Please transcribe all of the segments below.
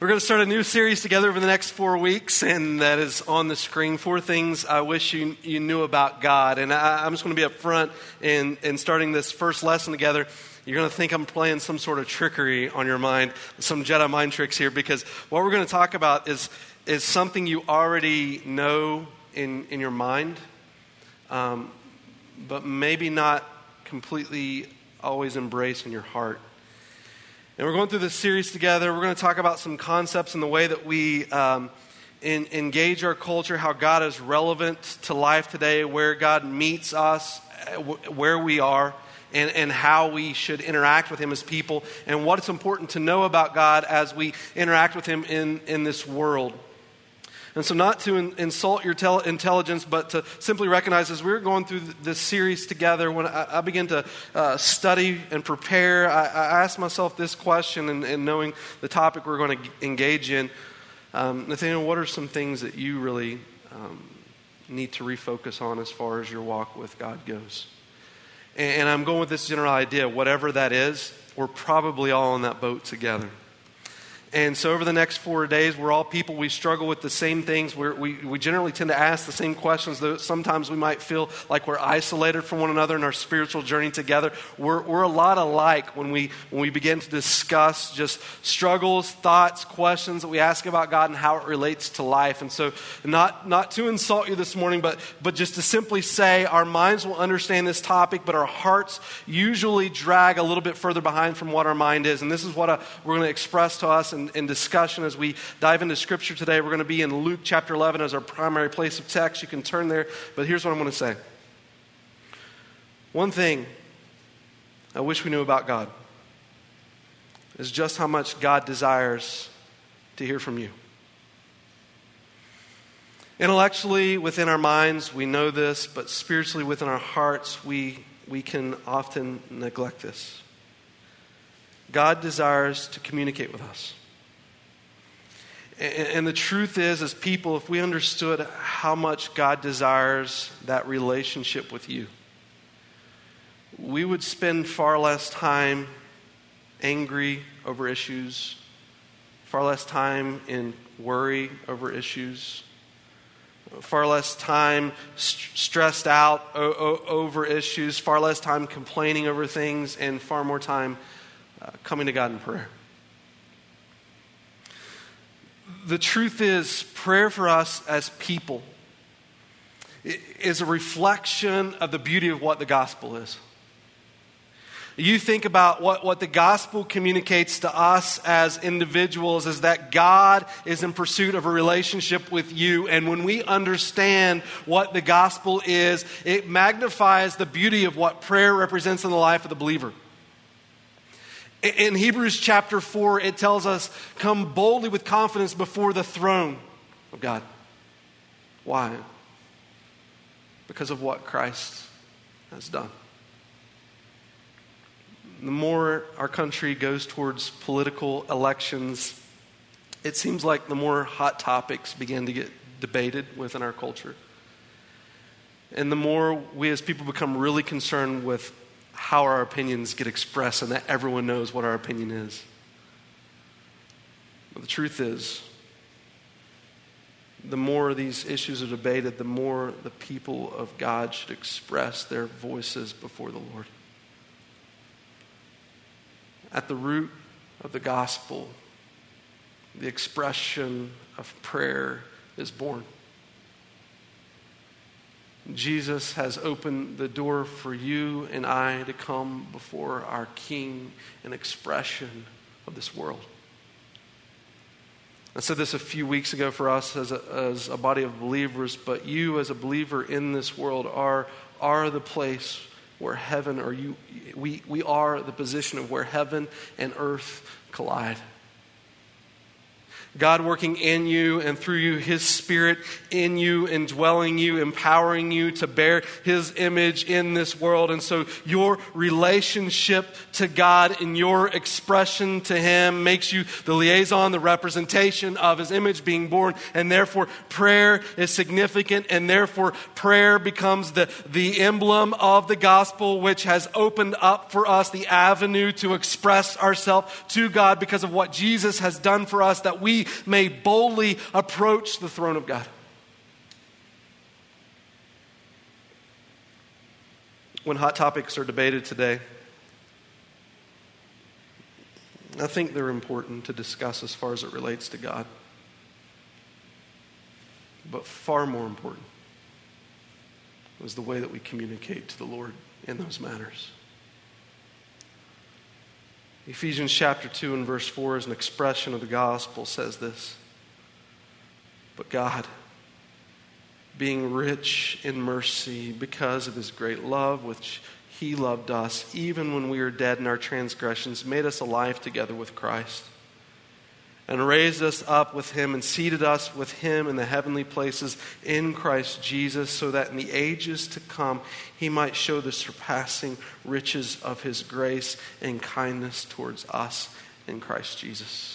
We're going to start a new series together over the next 4 weeks, and that is on the screen, 4 Things I Wish You Knew About God. And I'm just going to be up front and starting this first lesson together. You're going to think I'm playing some sort of trickery on your mind, some Jedi mind tricks here, because what we're going to talk about is something you already know in your mind, but maybe not completely always embrace in your heart. And we're going through this series together. We're going to talk about some concepts in the way that we engage our culture, how God is relevant to life today, where God meets us, where we are, and how we should interact with Him as people, and what it's important to know about God as we interact with Him in this world. And so not to insult your intelligence, but to simply recognize as we were going through this series together, when I began to study and prepare, I asked myself this question, and knowing the topic we're going to engage in, Nathaniel, what are some things that you really need to refocus on as far as your walk with God goes? And I'm going with this general idea, whatever that is, we're probably all on that boat together. And so over the next 4 days, we're all people. We struggle with the same things. We generally tend to ask the same questions, though sometimes we might feel like we're isolated from one another in our spiritual journey together. We're a lot alike when we begin to discuss just struggles, thoughts, questions that we ask about God and how it relates to life. And so not to insult you this morning, but just to simply say our minds will understand this topic, but our hearts usually drag a little bit further behind from what our mind is. And this is what we're going to express to us in discussion as we dive into Scripture today. We're going to be in Luke chapter 11 as our primary place of text. You can turn there, but here's what I'm going to say. One thing I wish we knew about God is just how much God desires to hear from you. Intellectually, within our minds, we know this, but spiritually, within our hearts, we can often neglect this. God desires to communicate with us. And the truth is, as people, if we understood how much God desires that relationship with you, we would spend far less time angry over issues, far less time in worry over issues, far less time stressed out over issues, far less time complaining over things, and far more time coming to God in prayer. The truth is, prayer for us as people is a reflection of the beauty of what the gospel is. You think about what the gospel communicates to us as individuals is that God is in pursuit of a relationship with you. And when we understand what the gospel is, it magnifies the beauty of what prayer represents in the life of the believer. In Hebrews chapter 4, it tells us, come boldly with confidence before the throne of God. Why? Because of what Christ has done. The more our country goes towards political elections, it seems like the more hot topics begin to get debated within our culture. And the more we as people become really concerned with how our opinions get expressed and that everyone knows what our opinion is. But the truth is, the more these issues are debated, the more the people of God should express their voices before the Lord. At the root of the gospel, the expression of prayer is born. Jesus has opened the door for you and I to come before our King, an expression of this world. I said this a few weeks ago for us as a body of believers, but you as a believer in this world are the place where heaven, or we are the position of where heaven and earth collide. God working in you and through you, His Spirit in you, indwelling you, empowering you to bear His image in this world. And so your relationship to God and your expression to Him makes you the liaison, the representation of His image being born. And therefore, prayer is significant. And therefore, prayer becomes the emblem of the gospel, which has opened up for us the avenue to express ourselves to God because of what Jesus has done for us, that we may boldly approach the throne of God. When hot topics are debated today, I think they're important to discuss as far as it relates to God. But far more important is the way that we communicate to the Lord in those matters. Ephesians chapter 2 and verse 4 is an expression of the gospel, says this: "But God, being rich in mercy because of His great love, which He loved us, even when we were dead in our transgressions, made us alive together with Christ, and raised us up with Him and seated us with Him in the heavenly places in Christ Jesus, so that in the ages to come He might show the surpassing riches of His grace and kindness towards us in Christ Jesus."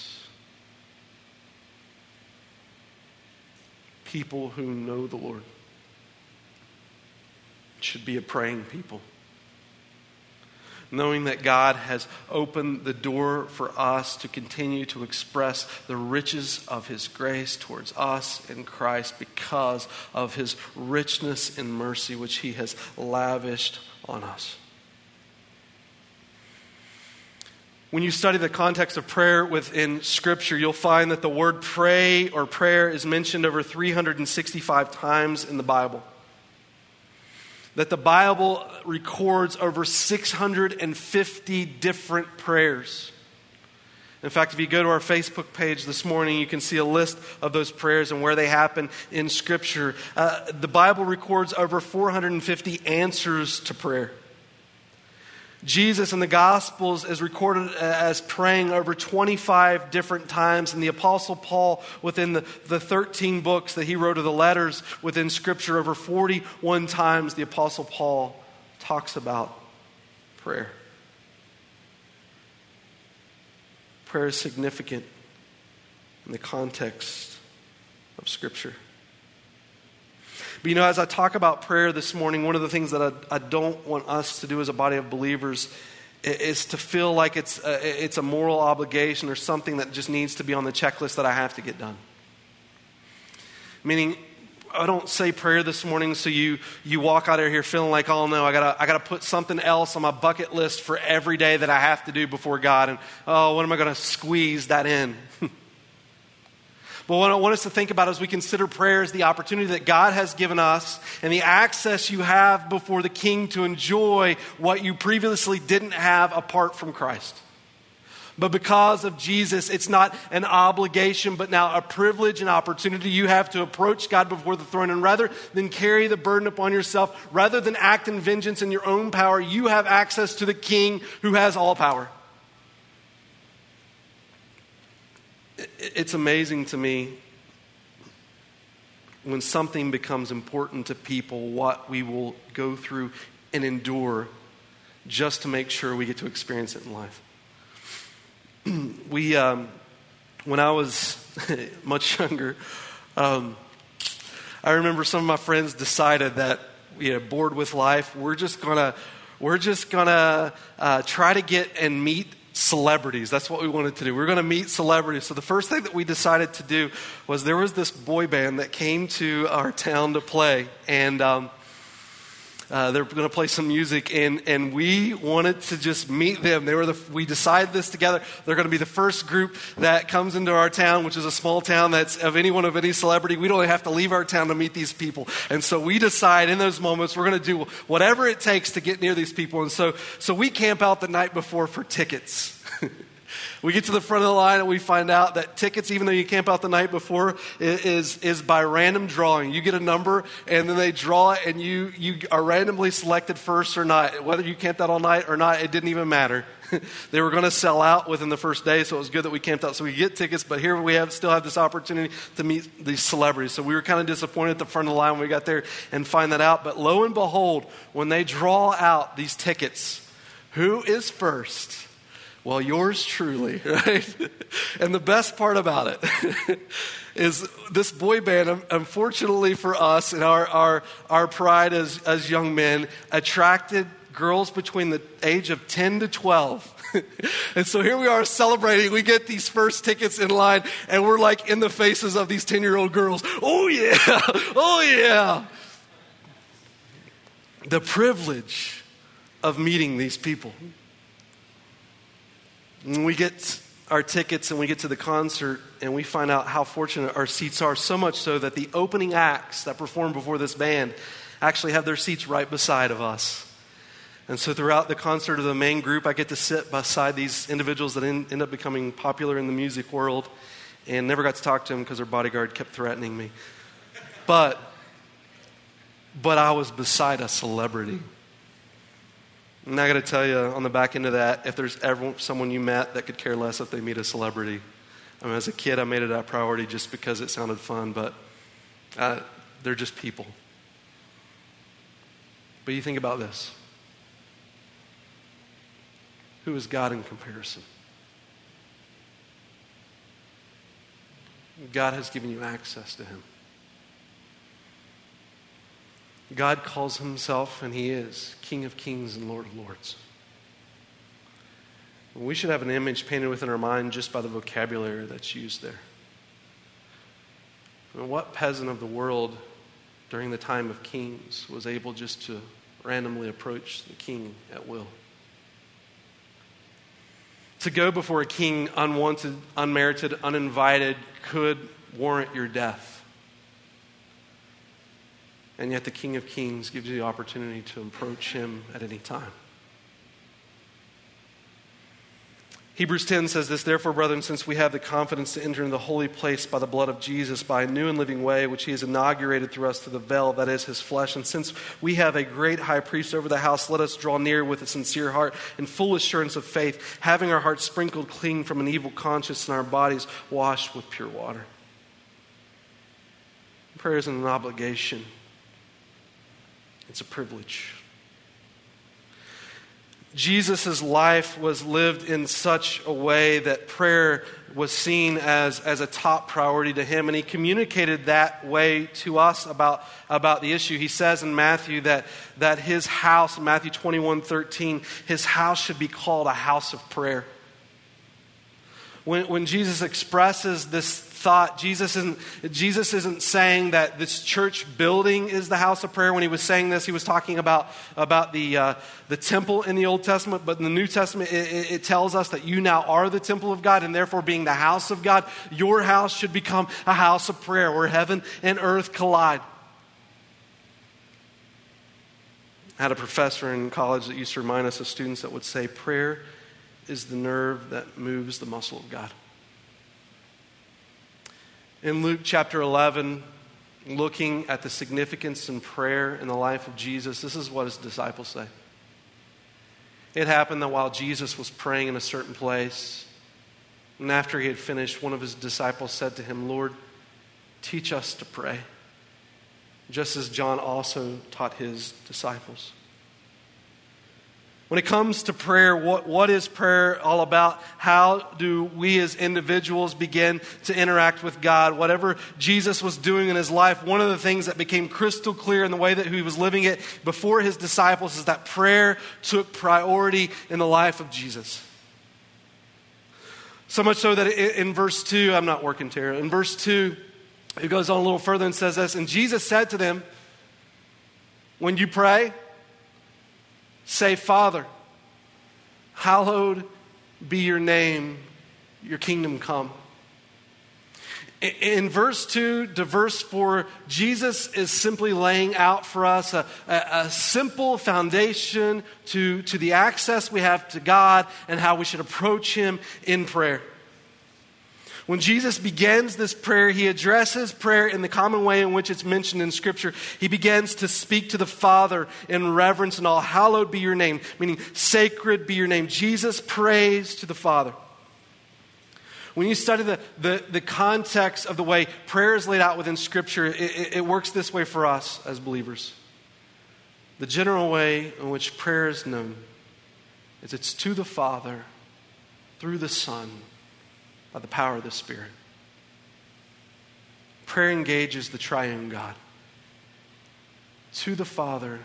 People who know the Lord should be a praying people, knowing that God has opened the door for us to continue to express the riches of His grace towards us in Christ because of His richness in mercy, which He has lavished on us. When you study the context of prayer within Scripture, you'll find that the word pray or prayer is mentioned over 365 times in the Bible. That the Bible records over 650 different prayers. In fact, if you go to our Facebook page this morning, you can see a list of those prayers and where they happen in Scripture. The Bible records over 450 answers to prayer. Jesus in the Gospels is recorded as praying over 25 different times, and the Apostle Paul within the 13 books that he wrote of the letters within Scripture, over 41 times the Apostle Paul talks about prayer. Prayer is significant in the context of Scripture. But you know, as I talk about prayer this morning, one of the things that I don't want us to do as a body of believers is to feel like it's a moral obligation or something that just needs to be on the checklist that I have to get done. Meaning, I don't say prayer this morning so you walk out of here feeling like, oh no, I gotta put something else on my bucket list for every day that I have to do before God, and oh, when am I gonna squeeze that in? But what I want us to think about as we consider prayer is the opportunity that God has given us and the access you have before the King to enjoy what you previously didn't have apart from Christ. But because of Jesus, it's not an obligation, but now a privilege and opportunity you have to approach God before the throne. And rather than carry the burden upon yourself, rather than act in vengeance in your own power, you have access to the King who has all power. It's amazing to me when something becomes important to people, what we will go through and endure just to make sure we get to experience it in life. When I was much younger, I remember some of my friends decided that, bored with life, we're just gonna try to get and meet celebrities. That's what we wanted to do. We were going to meet celebrities. So the first thing that we decided to do was there was this boy band that came to our town to play, and they're going to play some music, and we wanted to just meet them. We decided this together. They're going to be the first group that comes into our town, which is a small town that's of anyone of any celebrity. We don't have to leave our town to meet these people. And so we decide in those moments we're going to do whatever it takes to get near these people. And so we camp out the night before for tickets. We get to the front of the line and we find out that tickets, even though you camp out the night before, is by random drawing. You get a number and then they draw it, and you are randomly selected first or not. Whether you camped out all night or not, it didn't even matter. They were going to sell out within the first day, so it was good that we camped out so we could get tickets. But here we still have this opportunity to meet these celebrities. So we were kind of disappointed at the front of the line when we got there and find that out. But lo and behold, when they draw out these tickets, who is first? Well, yours truly, right? And the best part about it is this boy band, unfortunately for us and our pride as young men, attracted girls between the age of 10 to 12. And so here we are celebrating. We get these first tickets in line, and we're like in the faces of these 10-year-old girls. Oh, yeah. Oh, yeah. The privilege of meeting these people. When we get our tickets and we get to the concert and we find out how fortunate our seats are, so much so that the opening acts that performed before this band actually have their seats right beside of us. And so throughout the concert of the main group, I get to sit beside these individuals that end up becoming popular in the music world, and never got to talk to them because their bodyguard kept threatening me. But I was beside a celebrity. And I got to tell you, on the back end of that, if there's ever someone you met that could care less if they meet a celebrity. I mean, as a kid, I made it a priority just because it sounded fun, but they're just people. But you think about this. Who is God in comparison? God has given you access to him. God calls himself, and he is, King of Kings and Lord of Lords. We should have an image painted within our mind just by the vocabulary that's used there. And what peasant of the world during the time of kings was able just to randomly approach the king at will? To go before a king unwanted, unmerited, uninvited could warrant your death. And yet the King of Kings gives you the opportunity to approach him at any time. Hebrews 10 says this, "Therefore, brethren, since we have the confidence to enter into the holy place by the blood of Jesus, by a new and living way, which he has inaugurated through us through the veil, that is his flesh, and since we have a great high priest over the house, let us draw near with a sincere heart and full assurance of faith, having our hearts sprinkled clean from an evil conscience and our bodies washed with pure water." Prayer isn't an obligation. It's a privilege. Jesus' life was lived in such a way that prayer was seen as a top priority to him, and he communicated that way to us about the issue. He says in Matthew that his house, Matthew 21:13, his house should be called a house of prayer. When Jesus expresses this thought, Jesus isn't saying that this church building is the house of prayer. When he was saying this, he was talking about the temple in the Old Testament. But in the New Testament, it tells us that you now are the temple of God, and therefore being the house of God, your house should become a house of prayer where heaven and earth collide. I had a professor in college that used to remind us of students that would say, prayer is the nerve that moves the muscle of God. In Luke chapter 11, looking at the significance in prayer in the life of Jesus, this is what his disciples say. It happened that while Jesus was praying in a certain place, and after he had finished, one of his disciples said to him, "Lord, teach us to pray, just as John also taught his disciples." When it comes to prayer, what is prayer all about? How do we as individuals begin to interact with God? Whatever Jesus was doing in his life, one of the things that became crystal clear in the way that he was living it before his disciples is that prayer took priority in the life of Jesus. So much so that in verse 2, I'm not working, Tara. In verse 2, it goes on a little further and says this, "And Jesus said to them, when you pray, say, Father, hallowed be your name, your kingdom come." In verse 2 to verse 4, Jesus is simply laying out for us a simple foundation to the access we have to God and how we should approach him in prayer. When Jesus begins this prayer, he addresses prayer in the common way in which it's mentioned in Scripture. He begins to speak to the Father in reverence and all. Hallowed be your name, meaning sacred be your name. Jesus prays to the Father. When you study the context of the way prayer is laid out within Scripture, it works this way for us as believers. The general way in which prayer is known is it's to the Father, through the Son, by the power of the Spirit. Prayer engages the triune God. To the Father,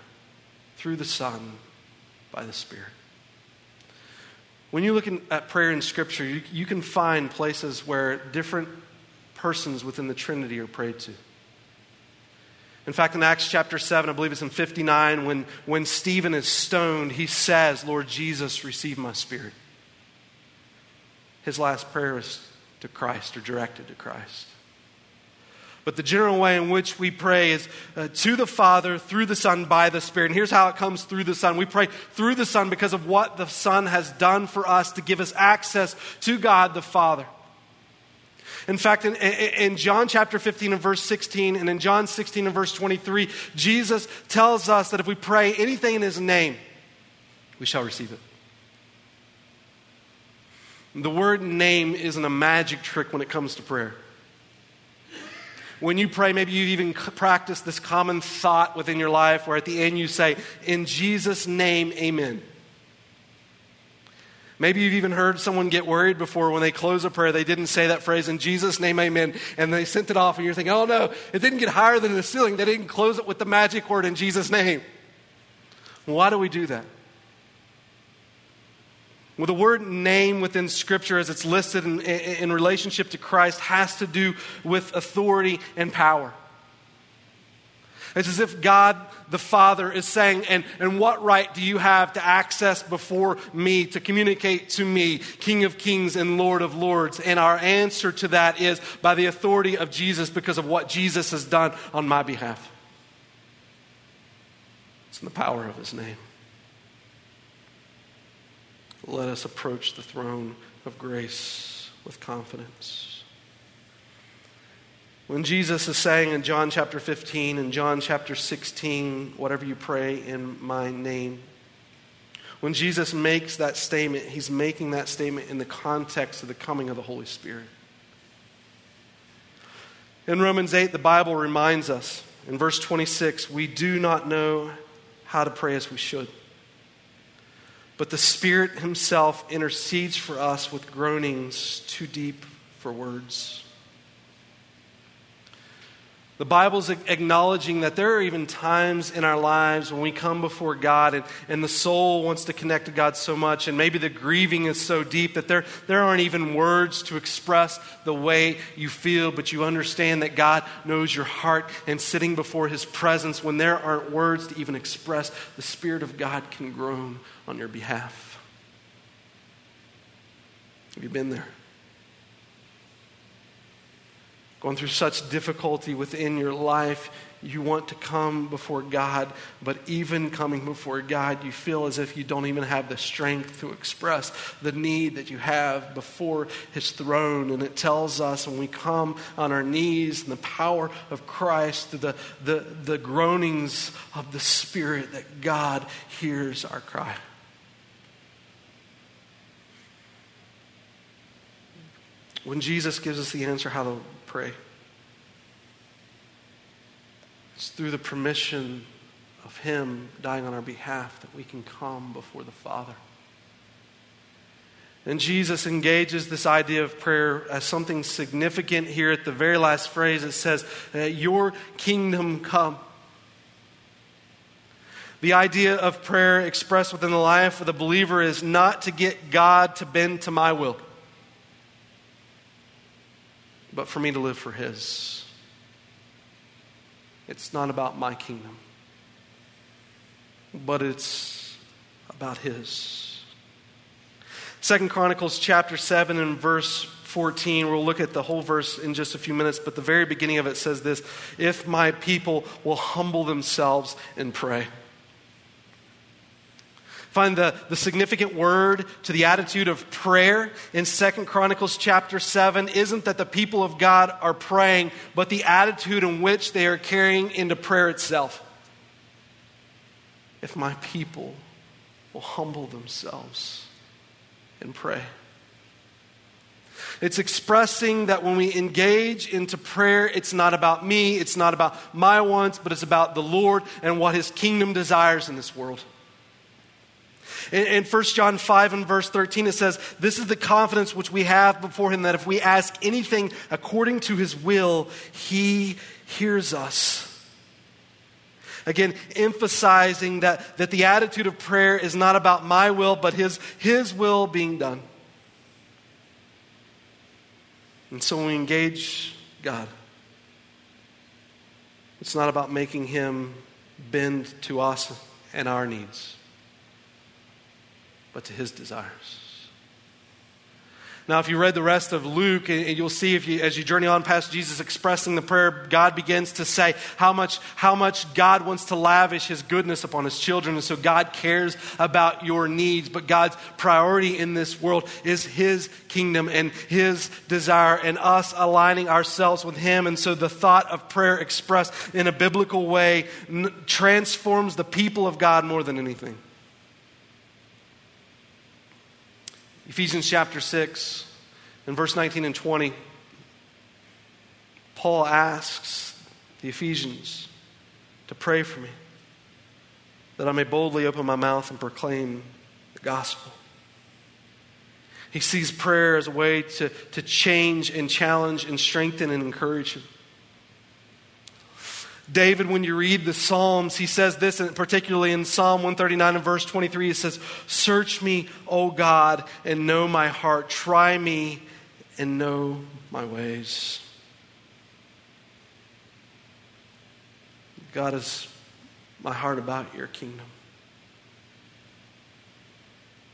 through the Son, by the Spirit. When you look at prayer in Scripture, you can find places where different persons within the Trinity are prayed to. In fact, in Acts chapter 7, I believe it's in 59, when Stephen is stoned, he says, Lord Jesus, receive my spirit. His last prayer was to Christ, or directed to Christ. But the general way in which we pray is to the Father, through the Son, by the Spirit. And here's how it comes through the Son. We pray through the Son because of what the Son has done for us to give us access to God the Father. In fact, in John chapter 15 and verse 16, and in John 16 and verse 23, Jesus tells us that if we pray anything in his name, we shall receive it. The word name isn't a magic trick when it comes to prayer. When you pray, maybe you even practice this common thought within your life where at the end you say, in Jesus' name, amen. Maybe you've even heard someone get worried before when they close a prayer, they didn't say that phrase, in Jesus' name, amen, and they sent it off and you're thinking, oh no, it didn't get higher than the ceiling. They didn't close it with the magic word, in Jesus' name. Why do we do that? Well, the word name within Scripture as it's listed in relationship to Christ has to do with authority and power. It's as if God the Father is saying, and what right do you have to access before me, to communicate to me, King of Kings and Lord of Lords? And our answer to that is by the authority of Jesus, because of what Jesus has done on my behalf. It's in the power of his name. Let us approach the throne of grace with confidence. When Jesus is saying in John chapter 15 and John chapter 16, whatever you pray in my name, when Jesus makes that statement, he's making that statement in the context of the coming of the Holy Spirit. In Romans 8, the Bible reminds us, in verse 26, we do not know how to pray as we should. But the Spirit himself intercedes for us with groanings too deep for words. The Bible's acknowledging that there are even times in our lives when we come before God and the soul wants to connect to God so much, and maybe the grieving is so deep that there aren't even words to express the way you feel, but you understand that God knows your heart, and sitting before his presence when there aren't words to even express, the Spirit of God can groan on your behalf. Have you been there? Going through such difficulty within your life, you want to come before God, but even coming before God, you feel as if you don't even have the strength to express the need that you have before his throne. And it tells us when we come on our knees in the power of Christ, the groanings of the Spirit, that God hears our cry. When Jesus gives us the answer how to pray, it's through the permission of him dying on our behalf that we can come before the Father. And Jesus engages this idea of prayer as something significant here at the very last phrase. It says, your kingdom come. The idea of prayer expressed within the life of the believer is not to get God to bend to my will, but for me to live for his. It's not about my kingdom, but it's about his. 2 Chronicles chapter 7 and verse 14, we'll look at the whole verse in just a few minutes, but the very beginning of it says this, if my people will humble themselves and pray. Find the significant word to the attitude of prayer in 2 Chronicles chapter 7 isn't that the people of God are praying, but the attitude in which they are carrying into prayer itself. If my people will humble themselves and pray. It's expressing that when we engage into prayer, it's not about me, it's not about my wants, but it's about the Lord and what His kingdom desires in this world. In 1 John 5 and verse 13, it says, "This is the confidence which we have before Him, that if we ask anything according to His will, He hears us." Again, emphasizing that the attitude of prayer is not about my will, but His will being done. And so when we engage God, it's not about making Him bend to us and our needs, but to His desires. Now, if you read the rest of Luke, and you'll see as you journey on past Jesus expressing the prayer, God begins to say how much God wants to lavish His goodness upon His children. And so God cares about your needs, but God's priority in this world is His kingdom and His desire and us aligning ourselves with Him. And so the thought of prayer expressed in a biblical way transforms the people of God more than anything. Ephesians chapter 6 and verse 19 and 20, Paul asks the Ephesians to pray for me that I may boldly open my mouth and proclaim the gospel. He sees prayer as a way to change and challenge and strengthen and encourage him. David, when you read the Psalms, he says this, and particularly in Psalm 139 and verse 23, he says, "Search me, O God, and know my heart. Try me and know my ways." God, is my heart about your kingdom?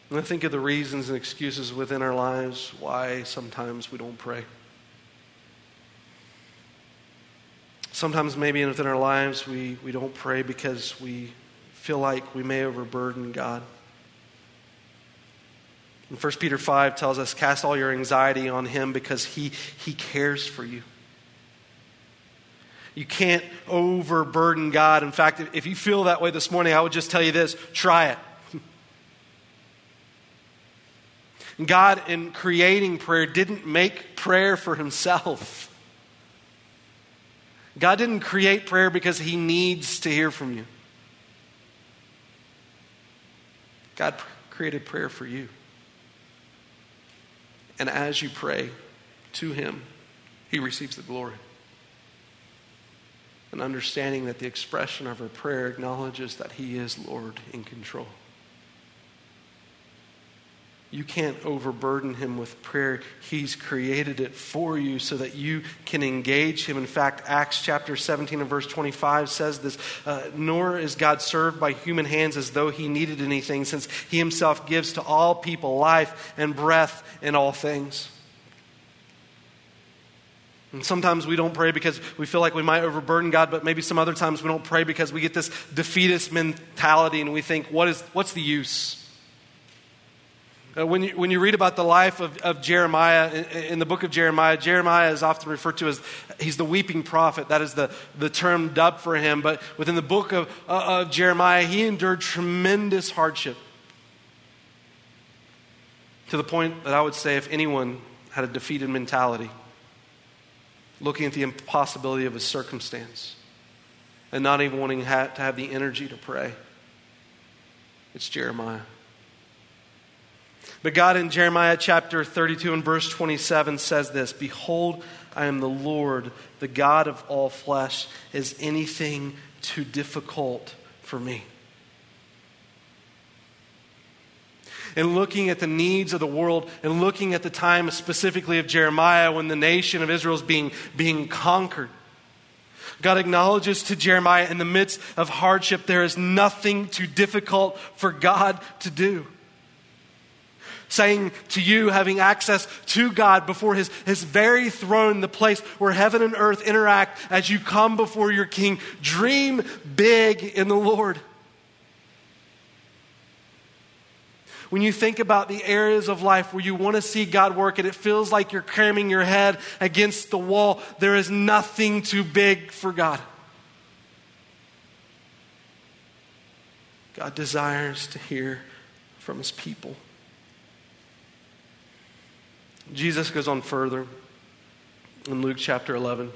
And I think of the reasons and excuses within our lives why sometimes we don't pray. Sometimes maybe within our lives we don't pray because we feel like we may overburden God. And 1 Peter 5 tells us, cast all your anxiety on Him because He cares for you. You can't overburden God. In fact, if you feel that way this morning, I would just tell you this, try it. God, in creating prayer, didn't make prayer for Himself. God didn't create prayer because He needs to hear from you. God created prayer for you. And as you pray to Him, He receives the glory. And understanding that the expression of our prayer acknowledges that He is Lord in control. You can't overburden Him with prayer. He's created it for you so that you can engage Him. In fact, Acts chapter 17 and verse 25 says this, "Nor is God served by human hands as though He needed anything, since He Himself gives to all people life and breath and all things." And sometimes we don't pray because we feel like we might overburden God, but maybe some other times we don't pray because we get this defeatist mentality and we think, what's the use? When you read about the life of Jeremiah, in the book of Jeremiah, Jeremiah is often referred to as, he's the weeping prophet. That is the term dubbed for him. But within the book of Jeremiah, he endured tremendous hardship. To the point that I would say if anyone had a defeated mentality, looking at the impossibility of his circumstance, and not even wanting to have the energy to pray, it's Jeremiah. But God in Jeremiah chapter 32 and verse 27 says this, "Behold, I am the Lord, the God of all flesh. Is anything too difficult for me?" And looking at the needs of the world and looking at the time specifically of Jeremiah when the nation of Israel is being conquered, God acknowledges to Jeremiah in the midst of hardship, there is nothing too difficult for God to do. Saying to you, having access to God before his very throne, the place where heaven and earth interact as you come before your King, dream big in the Lord. When you think about the areas of life where you want to see God work and it feels like you're cramming your head against the wall, there is nothing too big for God. God desires to hear from his people. Jesus goes on further in Luke chapter 11.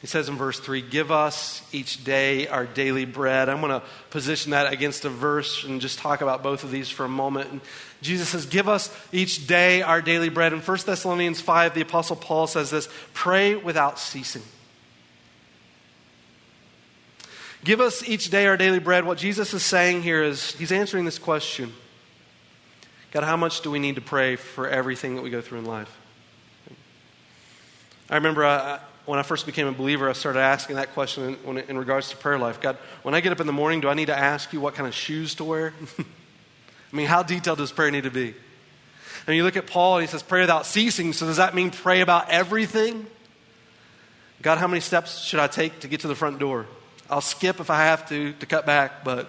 He says in verse 3, "Give us each day our daily bread." I'm going to position that against a verse and just talk about both of these for a moment. And Jesus says, "Give us each day our daily bread." In 1 Thessalonians 5, the Apostle Paul says this, "Pray without ceasing." Give us each day our daily bread. What Jesus is saying here is, he's answering this question. God, how much do we need to pray for everything that we go through in life? I remember when I first became a believer, I started asking that question in regards to prayer life. God, when I get up in the morning, do I need to ask you what kind of shoes to wear? I mean, how detailed does prayer need to be? And you look at Paul and he says, pray without ceasing. So does that mean pray about everything? God, how many steps should I take to get to the front door? I'll skip if I have to cut back, but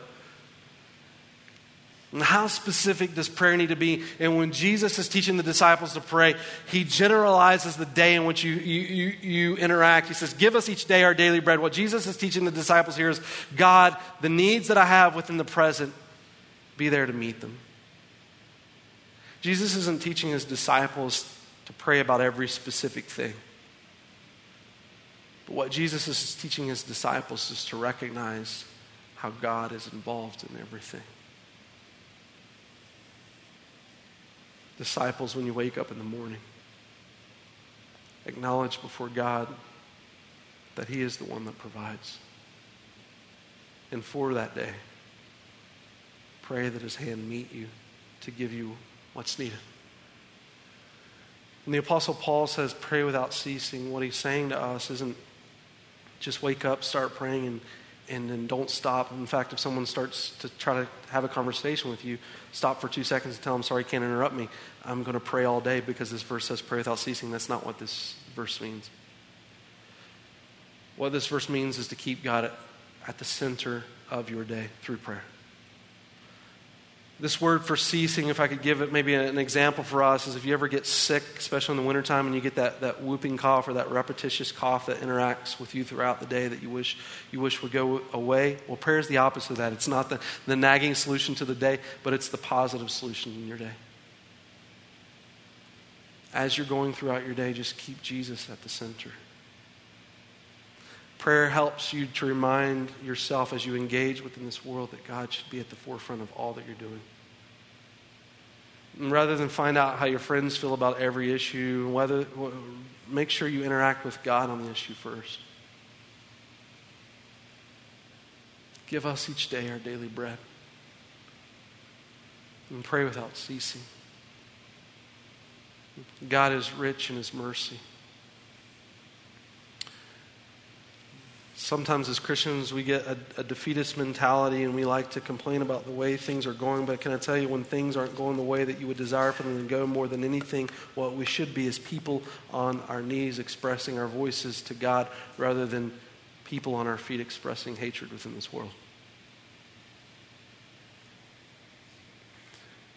how specific does prayer need to be? And when Jesus is teaching the disciples to pray, he generalizes the day in which you interact. He says, give us each day our daily bread. What Jesus is teaching the disciples here is, God, the needs that I have within the present, be there to meet them. Jesus isn't teaching his disciples to pray about every specific thing. But what Jesus is teaching his disciples is to recognize how God is involved in everything. Disciples, when you wake up in the morning, acknowledge before God that he is the one that provides. And for that day, pray that his hand meet you to give you what's needed. When the Apostle Paul says, pray without ceasing, what he's saying to us isn't just wake up, start praying, and then don't stop. In fact, if someone starts to try to have a conversation with you, stop for 2 seconds and tell them, sorry, can't interrupt me. I'm going to pray all day because this verse says pray without ceasing. That's not what this verse means. What this verse means is to keep God at the center of your day through prayer. This word for ceasing, if I could give it maybe an example for us, is if you ever get sick, especially in the wintertime, and you get that whooping cough or that repetitious cough that interacts with you throughout the day that you wish would go away. Well, prayer is the opposite of that. It's not the nagging solution to the day, but it's the positive solution in your day. As you're going throughout your day, just keep Jesus at the center. Prayer helps you to remind yourself as you engage within this world that God should be at the forefront of all that you're doing. And rather than find out how your friends feel about every issue, make sure you interact with God on the issue first. Give us each day our daily bread. And pray without ceasing. God is rich in his mercy. Sometimes as Christians, we get a defeatist mentality and we like to complain about the way things are going. But can I tell you, when things aren't going the way that you would desire for them to go, more than anything, what we should be is people on our knees expressing our voices to God rather than people on our feet expressing hatred within this world.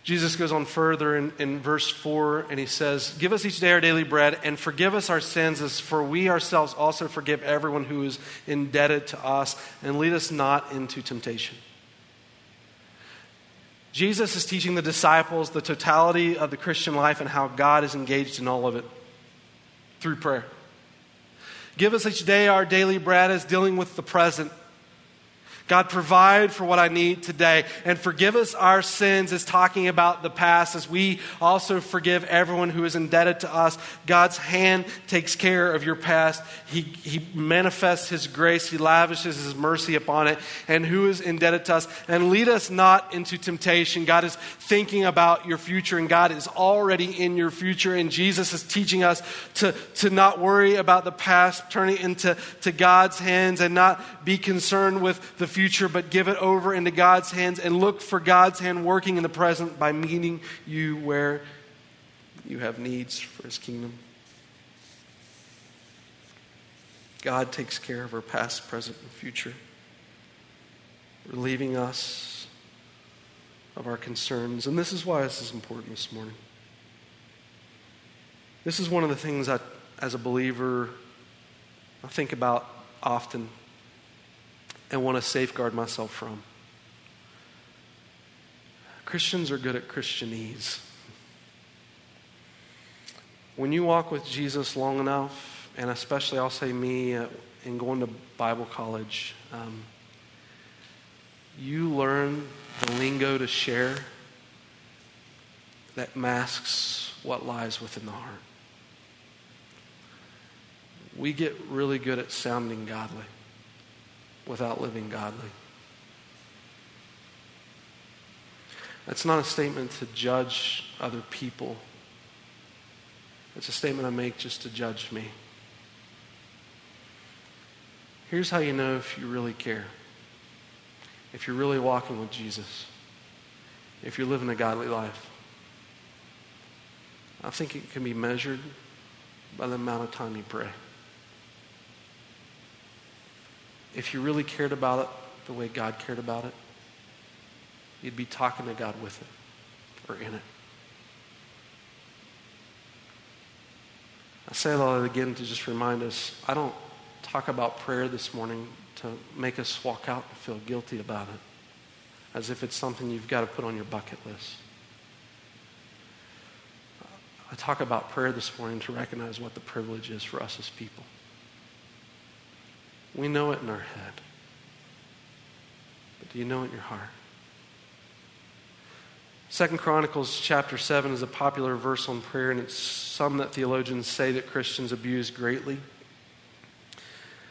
Jesus goes on further in verse 4 and he says, give us each day our daily bread and forgive us our sins as for we ourselves also forgive everyone who is indebted to us, and lead us not into temptation. Jesus is teaching the disciples the totality of the Christian life and how God is engaged in all of it through prayer. Give us each day our daily bread is dealing with the present. God, provide for what I need today. And forgive us our sins is talking about the past, as we also forgive everyone who is indebted to us. God's hand takes care of your past. He manifests his grace. He lavishes his mercy upon it. And who is indebted to us? And lead us not into temptation. God is thinking about your future, and God is already in your future. And Jesus is teaching us to not worry about the past, turn it into God's hands, and not be concerned with the future, but give it over into God's hands and look for God's hand working in the present by meeting you where you have needs for his kingdom. God takes care of our past, present, and future, relieving us of our concerns. And this is why this is important this morning. This is one of the things that, as a believer, I think about often and want to safeguard myself from. Christians are good at Christianese. When you walk with Jesus long enough, and especially I'll say me in going to Bible college, you learn the lingo to share that masks what lies within the heart. We get really good at sounding godly without living godly. That's not a statement to judge other people. It's a statement I make just to judge me. Here's how you know if you really care. If you're really walking with Jesus, if you're living a godly life, I think it can be measured by the amount of time you pray. If you really cared about it the way God cared about it, you'd be talking to God with it or in it. I say all that again to just remind us, I don't talk about prayer this morning to make us walk out and feel guilty about it, as if it's something you've got to put on your bucket list. I talk about prayer this morning to recognize what the privilege is for us as people. We know it in our head, but do you know it in your heart? 2 Chronicles chapter 7 is a popular verse on prayer, and it's some that theologians say that Christians abuse greatly.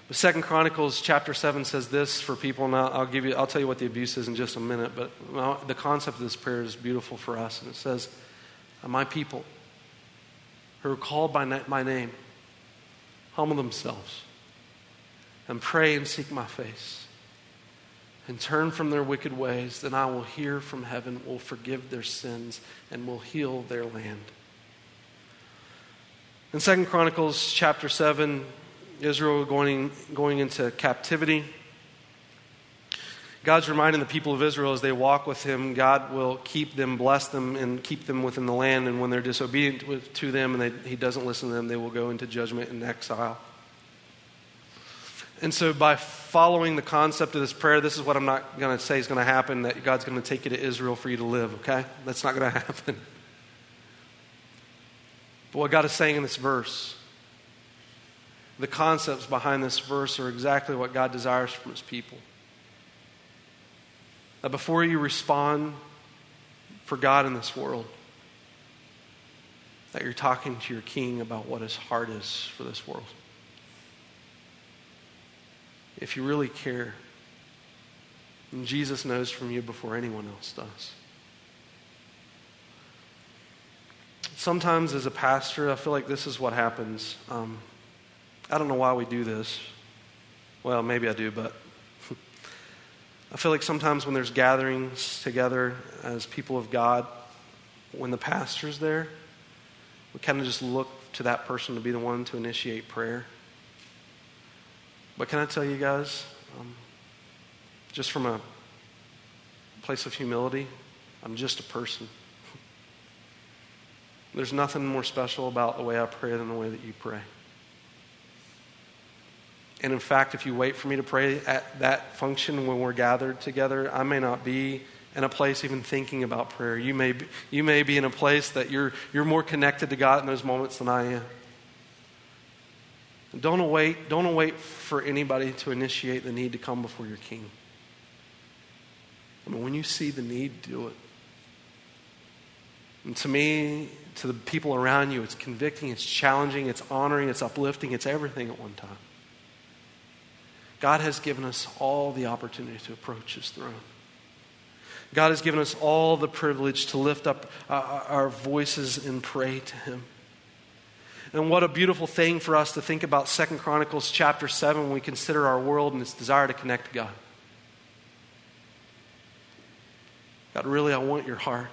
But 2 Chronicles chapter 7 says this for people, and I'll tell you what the abuse is in just a minute, but the concept of this prayer is beautiful for us, and it says, "My people, who are called by my name, humble themselves and pray and seek my face and turn from their wicked ways, then I will hear from heaven, will forgive their sins, and will heal their land." In 2 Chronicles chapter 7, Israel going into captivity. God's reminding the people of Israel as they walk with him, God will keep them, bless them, and keep them within the land. And when they're disobedient to them and he doesn't listen to them, they will go into judgment and exile. And so by following the concept of this prayer, this is what I'm not going to say is going to happen, that God's going to take you to Israel for you to live, okay? That's not going to happen. But what God is saying in this verse, the concepts behind this verse are exactly what God desires from his people. That before you respond for God in this world, that you're talking to your king about what his heart is for this world. If you really care, and Jesus knows from you before anyone else does. Sometimes as a pastor, I feel like this is what happens. I don't know why we do this. Well, maybe I do, but I feel like sometimes when there's gatherings together as people of God, when the pastor's there, we kind of just look to that person to be the one to initiate prayer. But can I tell you guys, just from a place of humility, I'm just a person. There's nothing more special about the way I pray than the way that you pray. And in fact, if you wait for me to pray at that function when we're gathered together, I may not be in a place even thinking about prayer. You may be in a place that you're more connected to God in those moments than I am. Don't wait for anybody to initiate the need to come before your king. I mean, when you see the need, do it. And to me, to the people around you, it's convicting, it's challenging, it's honoring, it's uplifting, it's everything at one time. God has given us all the opportunity to approach his throne. God has given us all the privilege to lift up our voices and pray to him. And what a beautiful thing for us to think about 2 Chronicles chapter 7 when we consider our world and its desire to connect to God. God, really, I want your heart.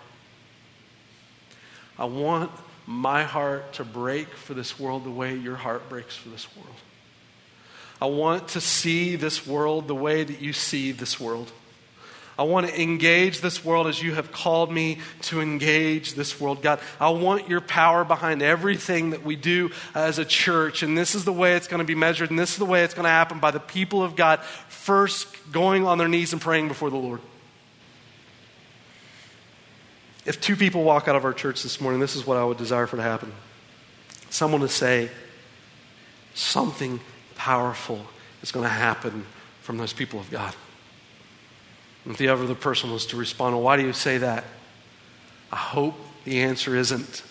I want my heart to break for this world the way your heart breaks for this world. I want to see this world the way that you see this world. I want to engage this world as you have called me to engage this world. God, I want your power behind everything that we do as a church. And this is the way it's going to be measured. And this is the way it's going to happen, by the people of God first going on their knees and praying before the Lord. If two people walk out of our church this morning, this is what I would desire for to happen. Someone to say, something powerful is going to happen from those people of God. If the other person was to respond, well, why do you say that? I hope the answer isn't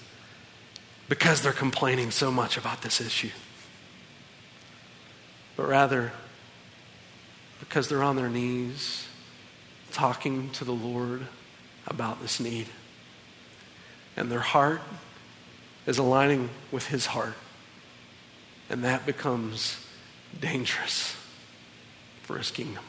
because they're complaining so much about this issue, but rather because they're on their knees talking to the Lord about this need. And their heart is aligning with his heart. And that becomes dangerous for his kingdom.